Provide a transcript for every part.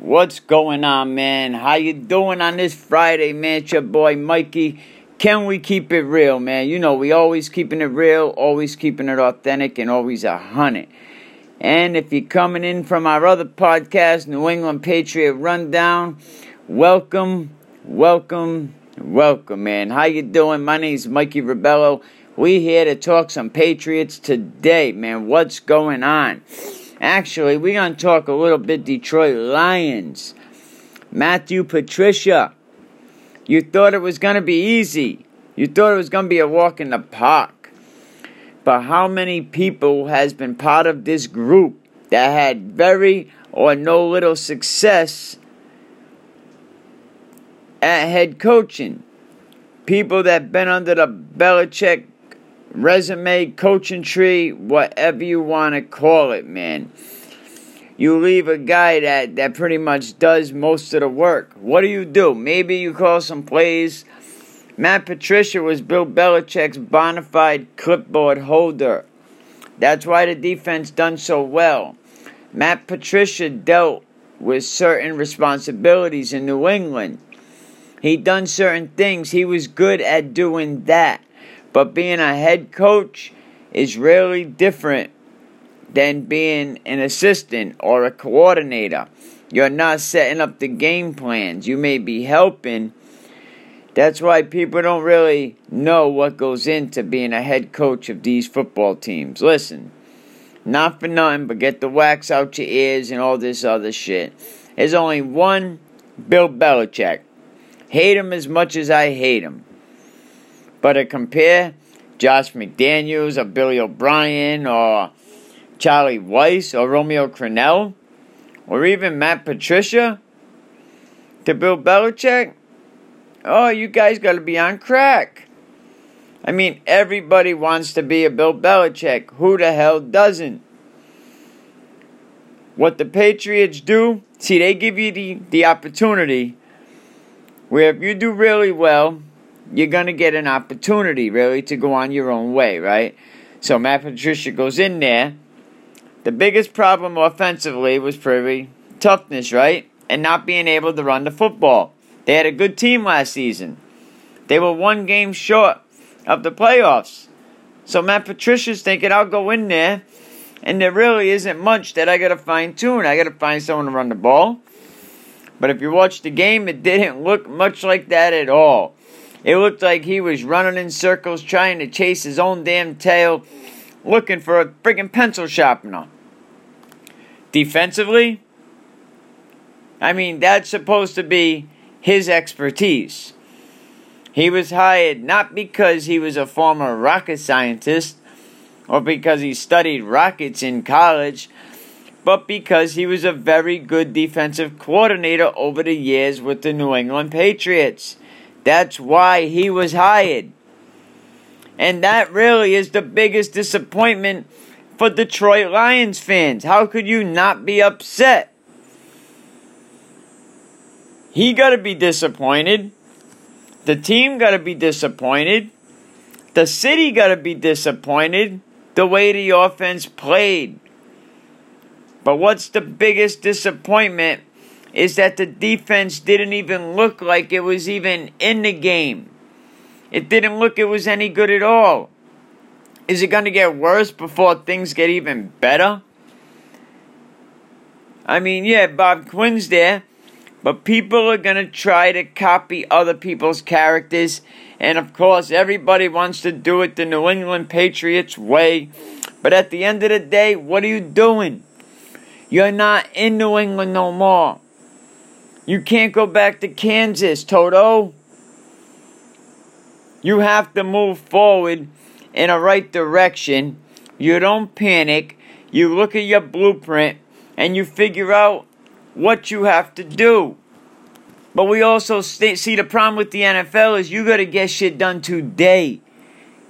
What's going on, man? How you doing on this Friday, man? It's your boy, Mikey. Can we keep it real, man? You know, we always keeping it real, always keeping it authentic, and always 100. And if you're coming in from our other podcast, New England Patriot Rundown, welcome, welcome, welcome, man. How you doing? My name's Mikey Ribello. We here to talk some Patriots today, man. What's going on? Actually, we're going to talk a little bit Detroit Lions. Matt Patricia. You thought it was going to be easy. You thought it was going to be a walk in the park. But how many people has been part of this group that had very or no little success at head coaching? People that been under the Belichick resume, coaching tree, whatever you want to call it, man. You leave a guy that pretty much does most of the work. What do you do? Maybe you call some plays. Matt Patricia was Bill Belichick's bona fide clipboard holder. That's why the defense done so well. Matt Patricia dealt with certain responsibilities in New England. He done certain things. He was good at doing that. But being a head coach is really different than being an assistant or a coordinator. You're not setting up the game plans. You may be helping. That's why people don't really know what goes into being a head coach of these football teams. Listen, not for nothing, but get the wax out your ears and all this other shit. There's only one Bill Belichick. Hate him as much as I hate him. But to compare Josh McDaniels or Billy O'Brien or Charlie Weis or Romeo Crennel or even Matt Patricia to Bill Belichick, oh, you guys got to be on crack. I mean, everybody wants to be a Bill Belichick. Who the hell doesn't? What the Patriots do, see, they give you the opportunity where if you do really well, you're going to get an opportunity, really, to go on your own way, right? So Matt Patricia goes in there. The biggest problem offensively was pretty toughness, right? And not being able to run the football. They had a good team last season. They were one game short of the playoffs. So Matt Patricia's thinking, I'll go in there, and there really isn't much that I got to fine-tune. I got to find someone to run the ball. But if you watch the game, it didn't look much like that at all. It looked like he was running in circles, trying to chase his own damn tail, looking for a friggin' pencil sharpener. Defensively, I mean, that's supposed to be his expertise. He was hired not because he was a former rocket scientist or because he studied rockets in college, but because he was a very good defensive coordinator over the years with the New England Patriots. That's why he was hired. And that really is the biggest disappointment for Detroit Lions fans. How could you not be upset? He got to be disappointed. The team got to be disappointed. The city got to be disappointed the way the offense played. But what's the biggest disappointment is that the defense didn't even look like it was even in the game. It didn't look it was any good at all. Is it going to get worse before things get even better? I mean, yeah, Bob Quinn's there, but people are going to try to copy other people's characters, and of course, everybody wants to do it the New England Patriots way, but at the end of the day, what are you doing? You're not in New England no more. You can't go back to Kansas, Toto. You have to move forward in a right direction. You don't panic. You look at your blueprint and you figure out what you have to do. But we also see the problem with the NFL is you got to get shit done today.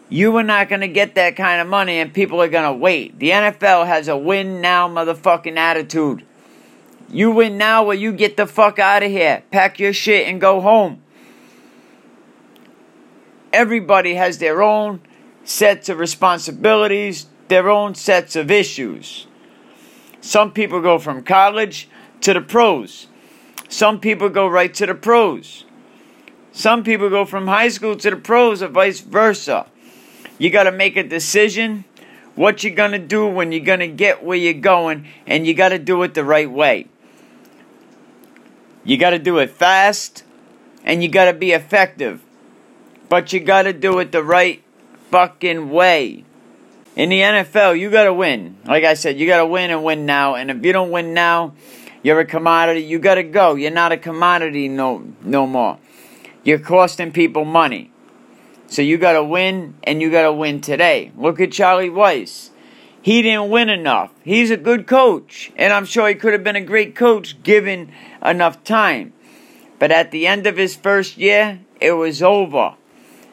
You are not going to get that kind of money and people are going to wait. The NFL has a win now motherfucking attitude. You win now or you get the fuck out of here. Pack your shit and go home. Everybody has their own sets of responsibilities, their own sets of issues. Some people go from college to the pros. Some people go right to the pros. Some people go from high school to the pros or vice versa. You got to make a decision what you're going to do when you're going to get where you're going, and you got to do it the right way. You got to do it fast, and you got to be effective. But you got to do it the right fucking way. In the NFL, you got to win. Like I said, you got to win and win now. And if you don't win now, you're a commodity. You got to go. You're not a commodity no more. You're costing people money. So you got to win, and you got to win today. Look at Charlie Weis. He didn't win enough. He's a good coach. And I'm sure he could have been a great coach given enough time. But at the end of his first year, it was over.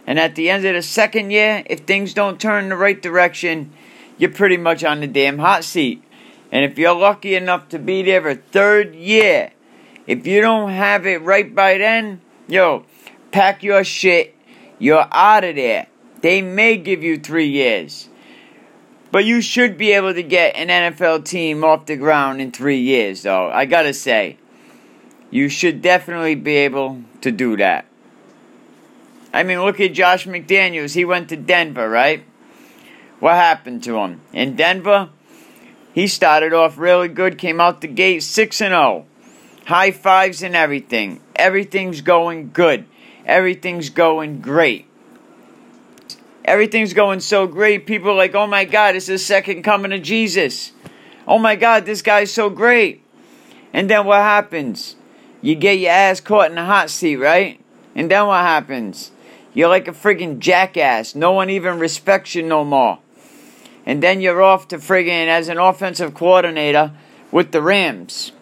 And at the end of the second year, if things don't turn in the right direction, you're pretty much on the damn hot seat. And if you're lucky enough to be there for third year, if you don't have it right by then, yo, pack your shit. You're out of there. They may give you 3 years. But you should be able to get an NFL team off the ground in 3 years, though. I gotta say, you should definitely be able to do that. I mean, look at Josh McDaniels. He went to Denver, right? What happened to him? In Denver, he started off really good, came out the gate 6-0. High fives and everything. Everything's going good. Everything's going great. Everything's going so great, people are like, oh my God, it's the second coming of Jesus. Oh my God, this guy's so great. And then what happens? You get your ass caught in the hot seat, right? And then what happens? You're like a friggin' jackass. No one even respects you no more. And then you're off to friggin' as an offensive coordinator with the Rams.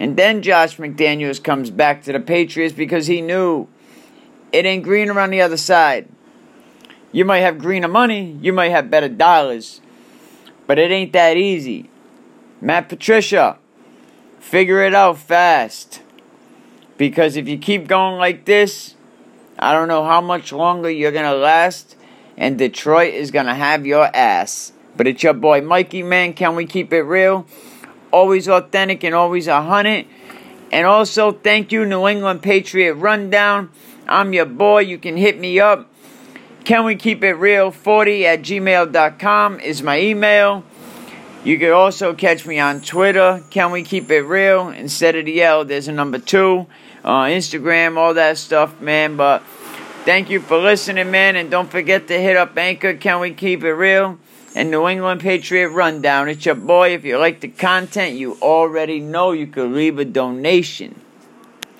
And then Josh McDaniels comes back to the Patriots because he knew it ain't greener on the other side. You might have greener money, you might have better dollars, but it ain't that easy. Matt Patricia, figure it out fast. Because if you keep going like this, I don't know how much longer you're going to last, and Detroit is going to have your ass. But it's your boy Mikey, man. Can we keep it real? Always authentic and always 100. And also, thank you, New England Patriot Rundown. I'm your boy. You can hit me up. CanWeKeepItReal40@gmail.com is my email. You can also catch me on Twitter. Can We Keep It Real? Instead of the L, there's a number 2. Instagram, all that stuff, man. But thank you for listening, man. And don't forget to hit up Anchor, Can We Keep It Real? And New England Patriot Rundown. It's your boy. If you like the content, you already know you could leave a donation.